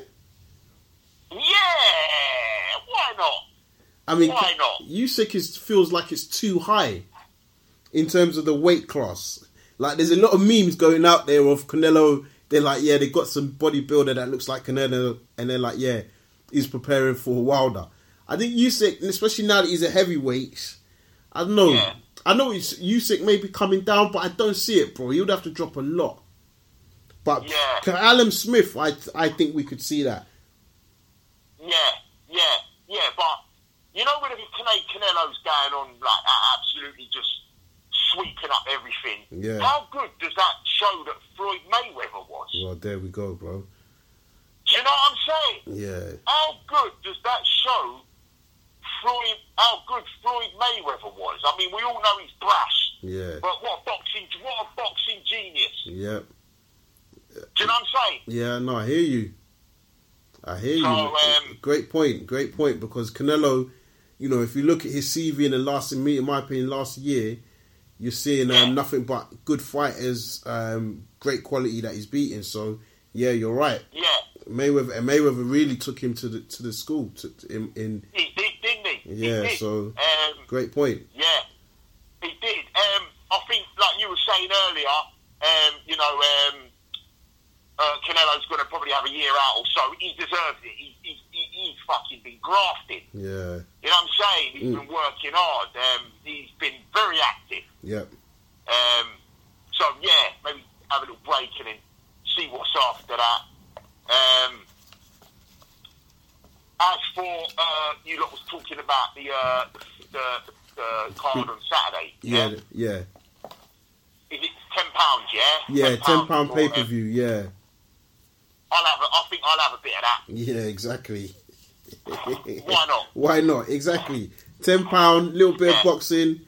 Yeah! Why not? I mean, why not? Usyk is, feels like it's too high in terms of the weight class. Like, there's a lot of memes going out there of Canelo. They're like, yeah, they got some bodybuilder that looks like Canelo, and they're like, yeah, he's preparing for Wilder. I think Usyk, especially now that he's a heavyweight, I don't know. Yeah. I know Usyk may be coming down, but I don't see it, bro. He would have to drop a lot. But yeah. Callum Smith, I I think we could see that. Yeah, yeah, yeah. But you know when Canelo's going on like that, absolutely just sweeping up everything. Yeah. How good does that show that Floyd Mayweather was? Well, there we go, bro. Do you know what I'm saying? Yeah. How good does that show Floyd? How good Floyd Mayweather was? I mean, we all know he's brash. Yeah. But what a boxing, what a boxing genius. Yep. Do you know what I'm saying? Yeah, no, I hear you. I hear so, you. Um, great point, great point. Because Canelo, you know, if you look at his C V in the last, in my opinion, last year, you're seeing yeah. um, nothing but good fighters, um, great quality that he's beating. So, yeah, you're right. Yeah. Mayweather and Mayweather really took him to the to the school. To, to, in, in, he did, didn't he? he yeah, did. so, um, great point. Yeah, he did. Um, I think, like you were saying earlier, um, you know... Um, Uh, Canelo's going to probably have a year out or so. He deserves it. He, he, he, he's fucking been grafted. Yeah. You know what I'm saying? He's mm. been working hard. Um, he's been very active. Yep. Um, so, yeah, maybe have a little break and then see what's after that. Um, as for, uh, you lot was talking about the, uh, the, the card on Saturday. Yeah, yeah. yeah. Is it ten pounds, yeah? Yeah, ten pounds, ten pounds pay-per-view, yeah. I'll have a, I think I'll have a bit of that. Yeah, exactly. Why not? Why not? Exactly. ten pounds, little bit yeah. of boxing.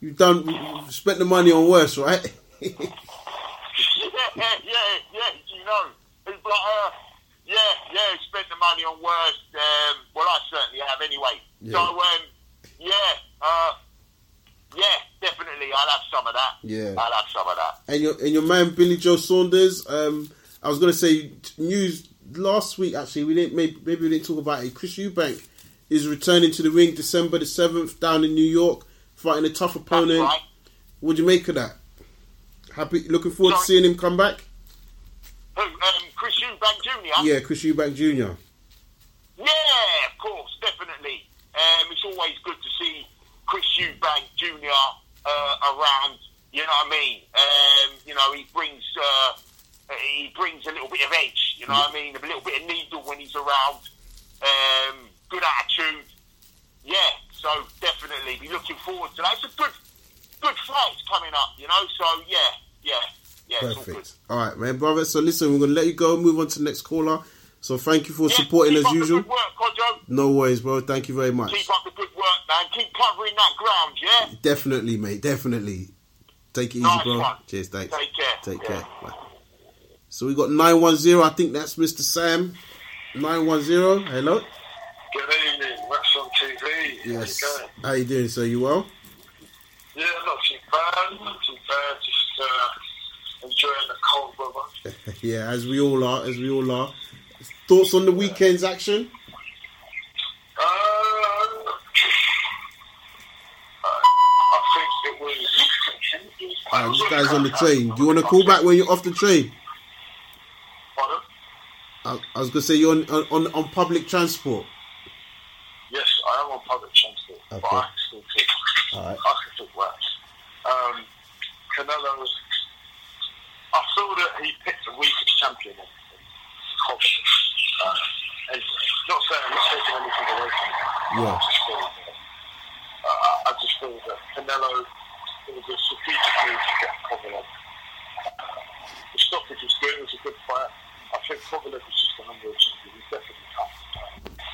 You've done. You've spent the money on worse, right? yeah, yeah, yeah. You know, it's like, uh, yeah, yeah. Spent the money on worse. Um, well, I certainly have anyway. Yeah. So, um, yeah, uh, yeah, definitely. I'll have some of that. Yeah, I'll have some of that. And your and your man Billy Joe Saunders. Um, I was going to say news last week. Actually, we didn't maybe, maybe we didn't talk about it. Chris Eubank is returning to the ring December the seventh down in New York, fighting a tough opponent. Right. What do you make of that? Happy, looking forward Sorry. to seeing him come back. Who? Um, Chris Eubank Junior Yeah, Chris Eubank Junior Yeah, of course, definitely. Um, it's always good to see Chris Eubank Junior Uh, around. You know what I mean? Um, you know, he brings. Uh, He brings a little bit of edge, you know what I mean? A little bit of needle when he's around. Um, good attitude. Yeah, so definitely be looking forward to that. It's a good good fight coming up, you know? So, yeah, yeah, yeah. Perfect. It's all, all right, man, brother. So, listen, we're going to let you go. Move on to the next caller. So, thank you for yeah, supporting as usual. Keep up the good work, Kojo. No worries, bro. Thank you very much. Keep up the good work, man. Keep covering that ground, yeah? Definitely, mate. Definitely. Take it easy, nice bro. One. Cheers, thanks. Take care. Take care. Yeah. Bye. So we got nine one zero, I think that's Mister Sam. nine one zero, hello. Good evening, Matt's on T V. Yes. How you, How you doing, sir? You well? Yeah, not too bad, not too bad. Just uh, enjoying the cold weather. yeah, as we all are, as we all are. Thoughts on the weekend's action? Uh, I think it was... Alright, this guy's on the train. Do you want to call back when you're off the train? I, I was going to say, you're on, on on public transport. Yes, I am on public transport, okay. But I can still talk. All right. I can talk worse. Um, Canelo, I saw that he picked the weakest champion in Crawford. Uh, and not saying he's taking anything away from him. Yeah. I just feel that, uh, I just feel that Canelo, it was a strategic move to get Kovalev. The stoppage was good, it was a good fight. I think Kovalev was just a number of champions. He's definitely tough.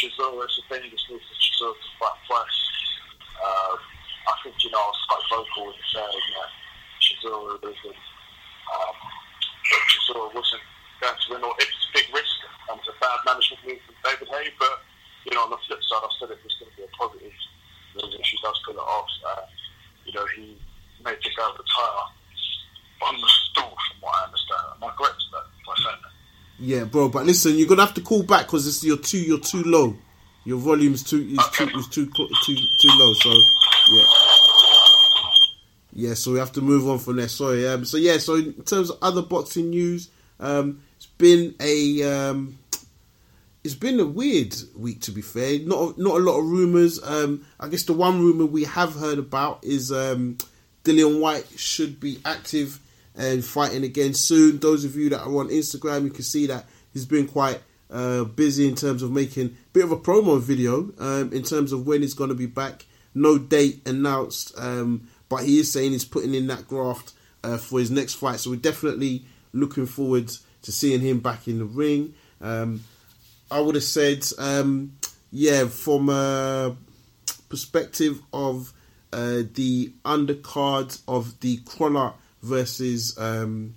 Chisora, so if any just listen to Chisora to fight twice, uh, I think, you know, I was quite vocal in saying that Chisora isn't, um, that Chisora wasn't going to win, or it was a big risk, and it was a bad management move from David Hay, but, you know, on the flip side, I said it was going to be a positive, because if she does pull it off, uh, you know, he may take out the tire on the stool, from what I understand. Am I correct in that, by saying that? Yeah, bro, but listen, you're gonna have to call back because you're too you're too low. Your volume's too is okay. too is too, too too low. So yeah, yeah. So we have to move on from there. Sorry. Um, so yeah. So in terms of other boxing news, um, it's been a um, it's been a weird week, to be fair. Not not a lot of rumors. Um, I guess the one rumor we have heard about is um, Dillian White should be active and fighting again soon. Those of you that are on Instagram, you can see that he's been quite uh, busy in terms of making a bit of a promo video um, in terms of when he's going to be back. No date announced, um, but he is saying he's putting in that graft uh, for his next fight. So we're definitely looking forward to seeing him back in the ring. Um, I would have said, um, yeah, from a perspective of uh, the undercard of the Crolla versus, um,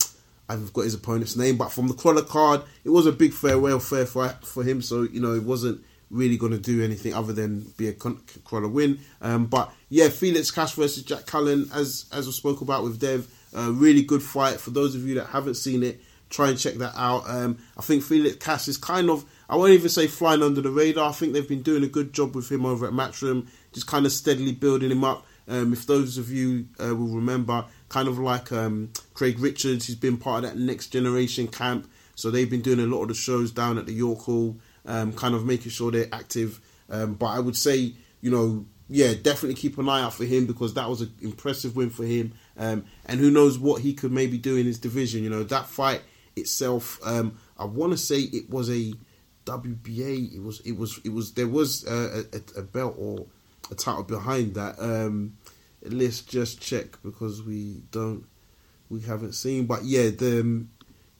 I've got his opponent's name, but from the Crolla card, it was a big farewell fair fight for him. So, you know, it wasn't really going to do anything other than be a Crolla win. Um, but yeah, Felix Cash versus Jack Cullen, as as we spoke about with Dev, a really good fight. For those of you that haven't seen it, try and check that out. Um, I think Felix Cash is kind of, I won't even say flying under the radar. I think they've been doing a good job with him over at Matchroom, just kind of steadily building him up. Um, if those of you uh, will remember, kind of like um, Craig Richards, he's been part of that Next Generation camp, so they've been doing a lot of the shows down at the York Hall, um, kind of making sure they're active. Um, but I would say, you know, yeah, definitely keep an eye out for him, because that was an impressive win for him, um, and who knows what he could maybe do in his division. You know, that fight itself, um, I want to say it was a W B A, it was, it was, it was. There was a, a, a belt or a title behind that. Um, let's just check, because we don't, we haven't seen. But yeah, the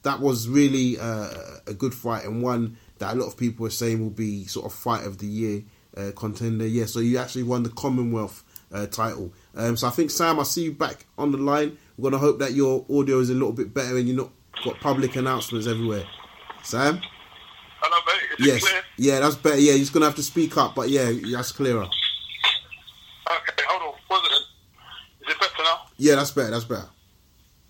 that was really uh, a good fight, and one that a lot of people are saying will be sort of fight of the year uh, contender. Yeah, so you actually won the Commonwealth uh, title. Um, so I think, Sam, I see you back on the line. We're gonna hope that your audio is a little bit better and you're not got public announcements everywhere. Sam? Hello, mate. Is yes. It clear? Yeah, that's better. Yeah, you're just gonna have to speak up, but yeah, that's clearer. Yeah, that's better, that's better.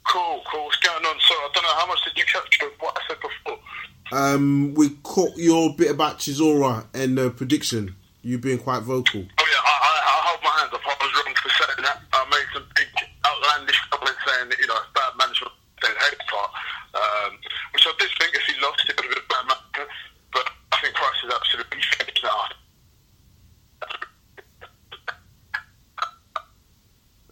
Cool, cool. What's going on? So I don't know, how much did you capture of what I said before? Um, we caught your bit about Chisora and the prediction, you being quite vocal. Oh yeah, I, I, I hold my hands up. I was wrong for saying that. I made some big outlandish comments saying that, you know, it's bad management, dead head part, um, which I did think if he lost, it would have been bad management, but I think Price is absolutely finished now.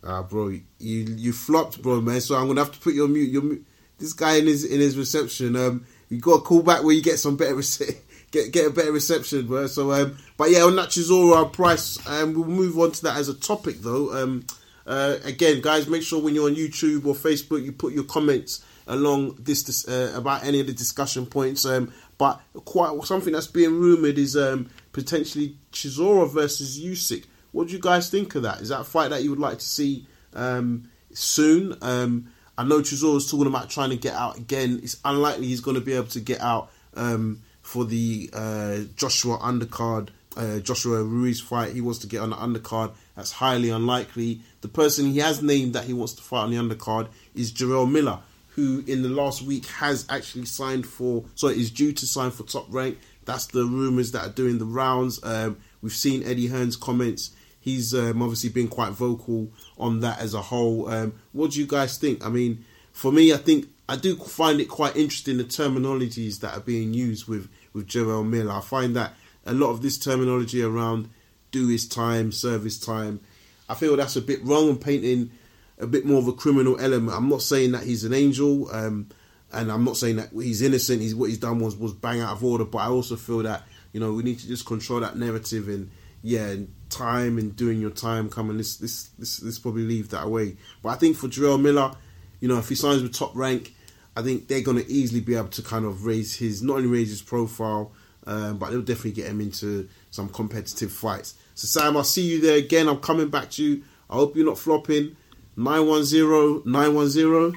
Ah, bro, you you flopped, bro, man. So I'm gonna have to put your mute. Your mute. This guy in his in his reception. Um, you got to call back where you get some better rece- get get a better reception, bro. So um, but yeah, on that Chisora Price, um, we'll move on to that as a topic though. Um, uh, again, guys, make sure when you're on YouTube or Facebook, you put your comments along this uh, about any of the discussion points. Um, but quite something that's being rumored is um potentially Chisora versus Usyk. What do you guys think of that? Is that a fight that you would like to see um, soon? Um, I know Chisora's talking about trying to get out again. It's unlikely he's going to be able to get out um, for the uh, Joshua undercard, uh, Joshua Ruiz fight. He wants to get on the undercard. That's highly unlikely. The person he has named that he wants to fight on the undercard is Jarrell Miller, who in the last week has actually signed for, sorry, is due to sign for Top Rank. That's the rumours that are doing the rounds. Um, we've seen Eddie Hearn's comments. He's um, obviously been quite vocal on that as a whole. Um, what do you guys think? I mean, for me, I think I do find it quite interesting, the terminologies that are being used with, with Jarrell Miller. I find that a lot of this terminology around do his time, serve his time, I feel that's a bit wrong and painting a bit more of a criminal element. I'm not saying that he's an angel, um, and I'm not saying that he's innocent. He's, what he's done was, was bang out of order, but I also feel that, you know, we need to just control that narrative and, yeah, and time and doing your time coming. This, this, this, this probably leave that away. But I think for Jarrell Miller, you know, if he signs with Top Rank, I think they're going to easily be able to kind of raise his, not only raise his profile, Um, but they'll definitely get him into some competitive fights. So Sam, I'll see you there again. I'm coming back to you. I hope you're not flopping. nine one zero, nine one zero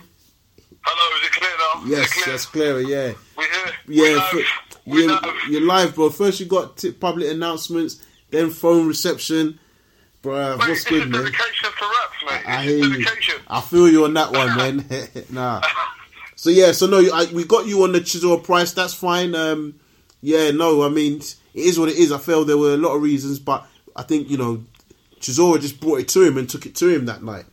Hello, is it clear now? Yes, clear? That's clearer, yeah. We're here. Yeah, We're you're, you're live, bro. First you got t- public announcements, then phone reception. Bruh, mate, what's good, man? Dedication to raps, mate. I, I hear you. I feel you on that one, man. Nah. So yeah, so no, I, we got you on the Chisora price. That's fine. Um, yeah, no, I mean, it is what it is. I felt there were a lot of reasons, but I think, you know, Chisora just brought it to him and took it to him that night.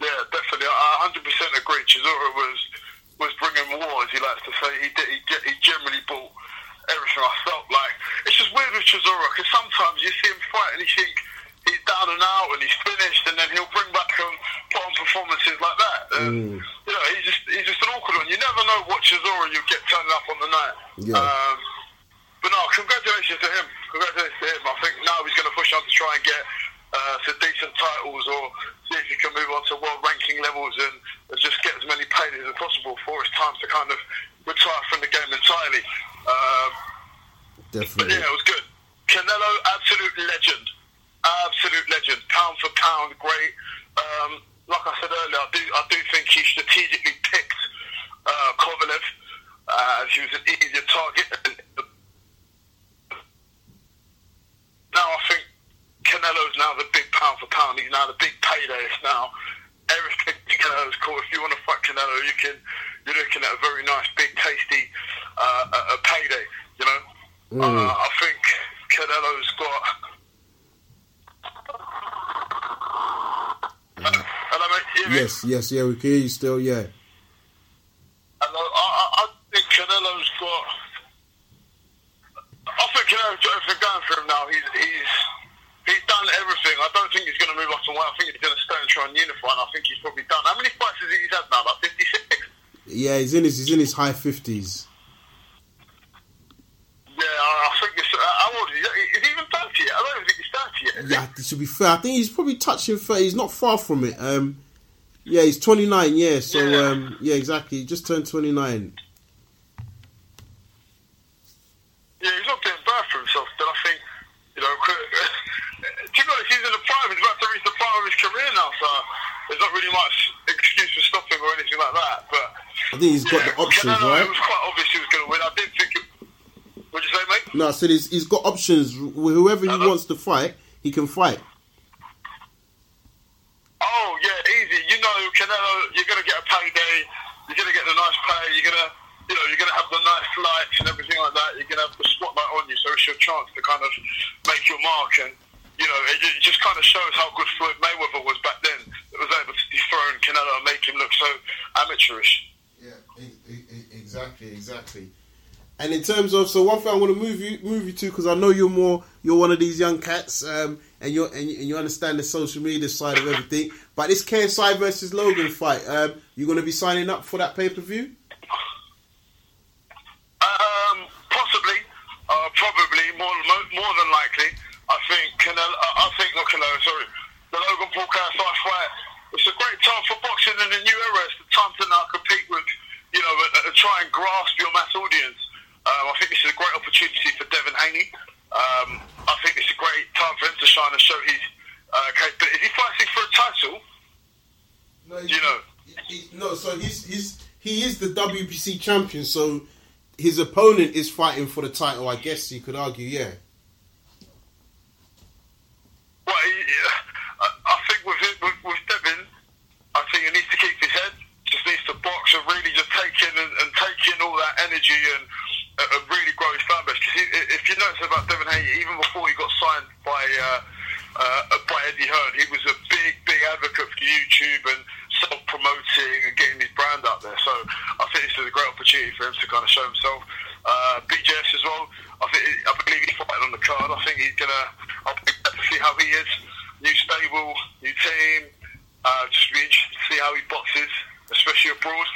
Yeah, definitely. I one hundred percent agree. Chisora was was bringing war, as he likes to say. He did, he, he generally bought everything. I felt like it's just weird with Chisora because sometimes you see him fight and you think he's down and out and he's finished, and then he'll bring back and put on performances like that. And, mm. you know, he's just he's just an awkward one. You never know what Chisora you'll get turning up on the night. Yeah. Um, but no, congratulations to him. Congratulations to him. I think now he's going to push on to try and get uh, some decent titles, or see if he can move on to world ranking levels and, and just get as many paydays as possible before it's time to kind of retire from the game entirely. Um, Definitely. But yeah, it was good. Canelo, absolute legend. Absolute legend, pound for pound, great. Um, like I said earlier, I do I do think he strategically picked uh, Kovalev uh, as he was an easier target. Now I think Canelo's now the big pound for pound. He's now the big payday. It's now everything Canelo's caught. If you want to fight Canelo, you can. You're looking at a very nice, big, tasty uh, a, a payday. You know, mm. uh, I think Canelo's got. Hello, mate. Yes, yes, yeah, we can hear you still, yeah. Hello, I, I, I think Canelo's got. I think Canelo's got everything going for him now. He's he's he's done everything. I don't think he's going to move up to one. I think he's going to stay and try and unify, and I think he's probably done. How many fights has he had now? Like fifty-six. Yeah, he's in his he's in his high fifties. Yeah, I, I think it's. How old is he? Is he even thirty yet? I don't even think he's thirty yet. Yeah, to be fair, I think he's probably touching thirty. He's not far from it. Um, yeah, he's twenty-nine. Yeah, so yeah, um, yeah exactly. He just turned twenty-nine. Yeah, he's not doing bad for himself. But I think, you know, to be honest, he's in the prime. He's about to reach the prime of his career now. So there's not really much excuse for stopping or anything like that. But I think he's got yeah, the options, Canelo, right? It was quite obvious he was going to win. I did think. It, what'd you say, mate? No, I said he's, he's got options. Whoever he Hello? wants to fight, he can fight. Oh, yeah, easy. You know, Canelo, you're going to get a payday. You're going to get the nice pay. You're going to, you know, you're going to have the nice flights and everything like that. You're going to have the spotlight on you. So it's your chance to kind of make your mark. And, you know, it, it just kind of shows how good Floyd Mayweather was back then. It was able to dethrone Canelo and make him look so amateurish. Yeah, exactly, exactly. And in terms of, so one thing I want to move you move you to, because I know you're more you're one of these young cats, um, and you and, and you understand the social media side of everything. But this K S I versus Logan fight, um, you're going to be signing up for that pay per view? Um, possibly, uh, probably more more than likely. I think Canelo, I think not Canelo, sorry, the Logan Paul K S I fight. It's a great time for boxing in the new era. It's the time to now compete with, you know, uh, try and grasp your mass audience. Um, I think this is a great opportunity for Devin Haney. Um, I think it's a great time for him to shine and show his uh, capability. Is he fighting for a title? No, you know? He, he, no, so he's, he's, he is the W B C champion, so his opponent is fighting for the title, I guess you could argue, yeah. Well, he, I, I think with, him, with, with Devin, I think he needs to keep his head, just needs to box and really just take in and, and take in all that energy and a really grows fan base. Because if you notice about Devin Haney, even before he got signed by uh, uh, by Eddie Hearn, he was a big, big advocate for YouTube and self-promoting and getting his brand out there. So I think this is a great opportunity for him to kind of show himself. Uh, B J S as well. I think I believe he's fighting on the card. I think he's gonna. I'll be glad to see how he is. New stable, new team. Uh, just be interested to see how he boxes, especially abroad.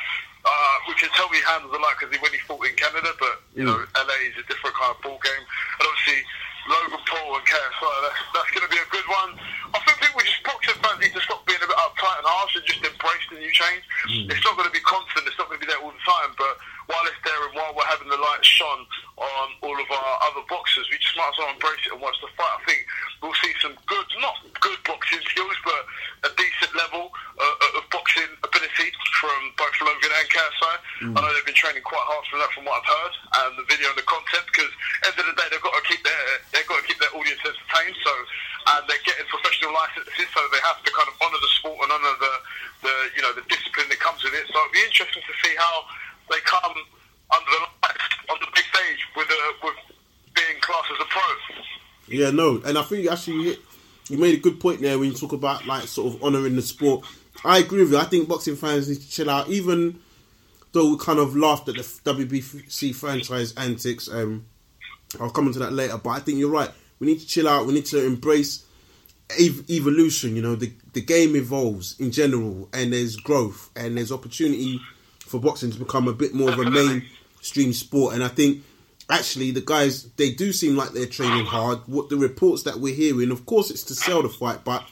Uh, we can tell he handles a lot because he, when he fought in Canada, but you know, L A is a different kind of ball game. And obviously, Logan Paul and K S I, that's, that's going to be a good one. I think people just boxing fans need to stop being a bit uptight and harsh and just embrace the new change. Mm. It's not going to be constant. It's not going to be there all the time. But while it's there and while we're having the lights shone on all of our other boxers. We just might as well embrace it and watch the fight. I think we'll see some good, not good boxing skills, but a decent level uh, of boxing ability from both Logan and K S I. Mm. I know they've been training quite hard for that, from what I've heard, and the video and the content, because at the end of the day, they've got to keep their they've got to keep their audience entertained. So, and they're getting professional licenses, so they have to kind of honour the sport and honour the, the you know the discipline that comes with it. So it'll be interesting to see how they come under the lights on the big stage with a, with being classed as a pro. Yeah, no, and I think actually you made a good point there when you talk about like sort of honouring the sport. I agree with you. I think boxing fans need to chill out, even though we kind of laughed at the W B C franchise antics. Um, I'll come into that later, but I think you're right. We need to chill out. We need to embrace ev- evolution. You know, the the game evolves in general, and there's growth and there's opportunity for boxing to become a bit more of a mainstream sport. And I think actually the guys, they do seem like they're training hard. What the reports that we're hearing, of course, it's to sell the fight, but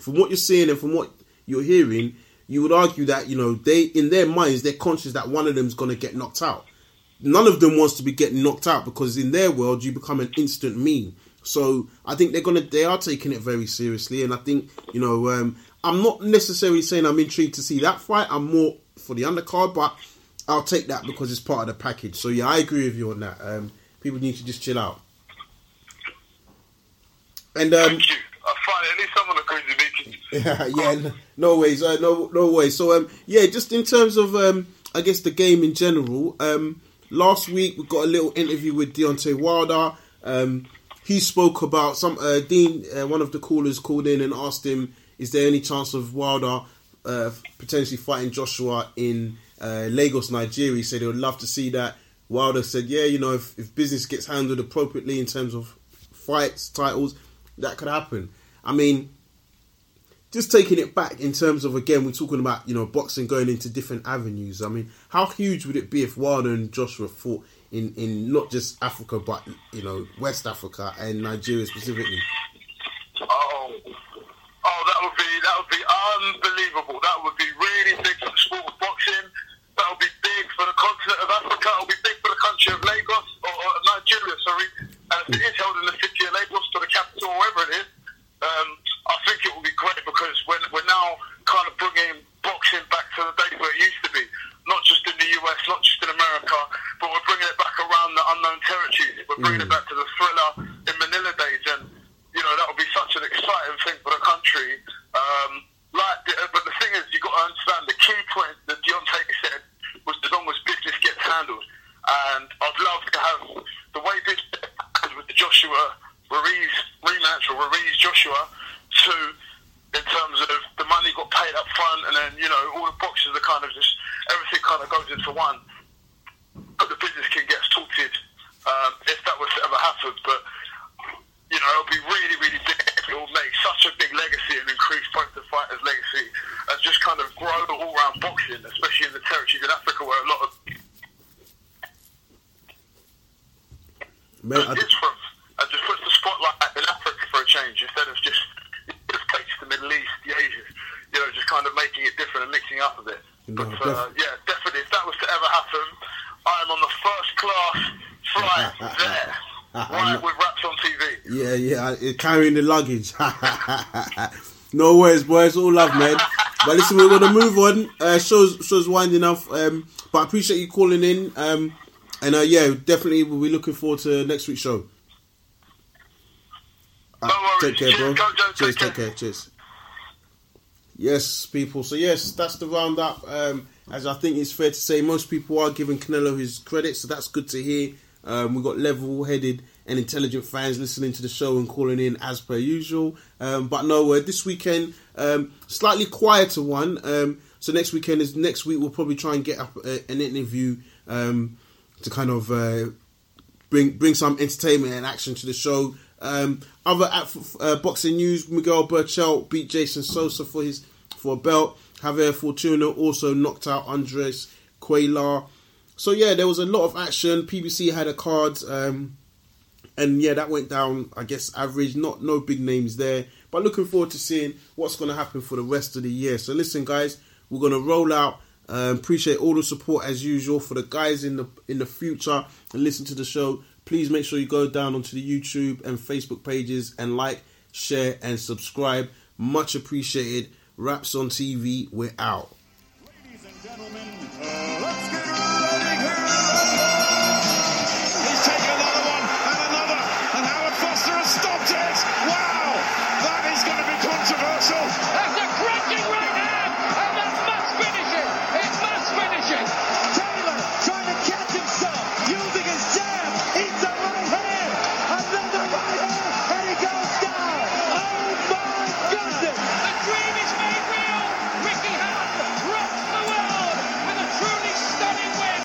from what you're seeing and from what you're hearing, you would argue that, you know, they in their minds they're conscious that one of them's going to get knocked out. None of them wants to be getting knocked out, because in their world you become an instant meme. So I think they're gonna they are taking it very seriously, and I think, you know, um, I'm not necessarily saying I'm intrigued to see that fight. I'm more for the undercard, but I'll take that because it's part of the package. So yeah, I agree with you on that. Um, people need to just chill out. And um, thank you. I find at least someone agrees with me. Yeah, yeah, no, no ways, uh, no, no way. So um, yeah, just in terms of um, I guess the game in general. Um. Last week we got a little interview with Deontay Wilder. Um, he spoke about some. Uh, Dean, uh, one of the callers, called in and asked him, "Is there any chance of Wilder uh, potentially fighting Joshua in uh, Lagos, Nigeria?" He said he would love to see that. Wilder said, "Yeah, you know, if, if business gets handled appropriately in terms of fights, titles, that could happen." I mean, just taking it back in terms of, again, we're talking about, you know, boxing going into different avenues. I mean, how huge would it be if Wilder and Joshua fought in, in not just Africa, but, you know, West Africa and Nigeria specifically? Oh, oh, that would be that would be unbelievable. That would be really big for the sport of boxing. That would be big for the continent of Africa. It would be big for the country of Lagos, or, or Nigeria, sorry. And if it is held in the city of Lagos, to the capital, wherever it is, um, I think it will be great, because we're, we're now kind of bringing boxing back to the days where it used to be. Not just in the U S, not just in America, but we're bringing it back around the unknown territories. We're bringing mm. it back to the thriller in Manila days, and, you know, that would be such an exciting thing for the country. Um, like, the, But the thing is, you've got to understand, the key point that Deontay said was, as long as business gets handled. And I'd love to have, the way this with the Joshua Ruiz rematch, or Ruiz Joshua, to, in terms of the money got paid up front, and then, you know, all the boxes are kind of just, everything kind of goes into one, but the business can get sorted, um, if that was to ever happen. But, you know, it'll be really, really big. It'll make such a big legacy and increase both the fighters' legacy, and just kind of grow the all-round boxing, especially in the territories in Africa where a lot of Man, I... it's from. And just puts the spotlight in Africa for a change, instead of just the Middle East, the Asians, you know, just kind of making it different and mixing up a bit. No, but, uh, def- yeah, definitely, if that was to ever happen, I am on the first-class flight there, right, with Raps on T V. Yeah, yeah, carrying the luggage. No worries, boys, all love, man. But listen, we're going to move on. Uh, show's, show's winding up, um, but I appreciate you calling in. Um, and, uh, yeah, definitely we'll be looking forward to next week's show. Uh, take care, bro. Cheers, take care. Cheers. Yes, people. So, yes, that's the roundup. Um, as I think it's fair to say, most people are giving Canelo his credit, so that's good to hear. Um, we've got level-headed and intelligent fans listening to the show and calling in as per usual. Um, but no, uh, this weekend, um, slightly quieter one. Um, so next weekend is next week. We'll probably try and get up a, an interview um, to kind of uh, bring bring some entertainment and action to the show. Um, other af- uh, boxing news: Miguel Burchell beat Jason Sosa for his for a belt. Javier Fortuna also knocked out Andres Cuellar. So yeah, there was a lot of action. P B C had a card, um, and yeah, that went down, I guess, average. Not no big names there, but looking forward to seeing what's going to happen for the rest of the year. So listen, guys, we're going to roll out. Um, appreciate all the support as usual. For the guys in the in the future and listen to the show, please make sure you go down onto the YouTube and Facebook pages and like, share and subscribe. Much appreciated. Raps on T V, we're out.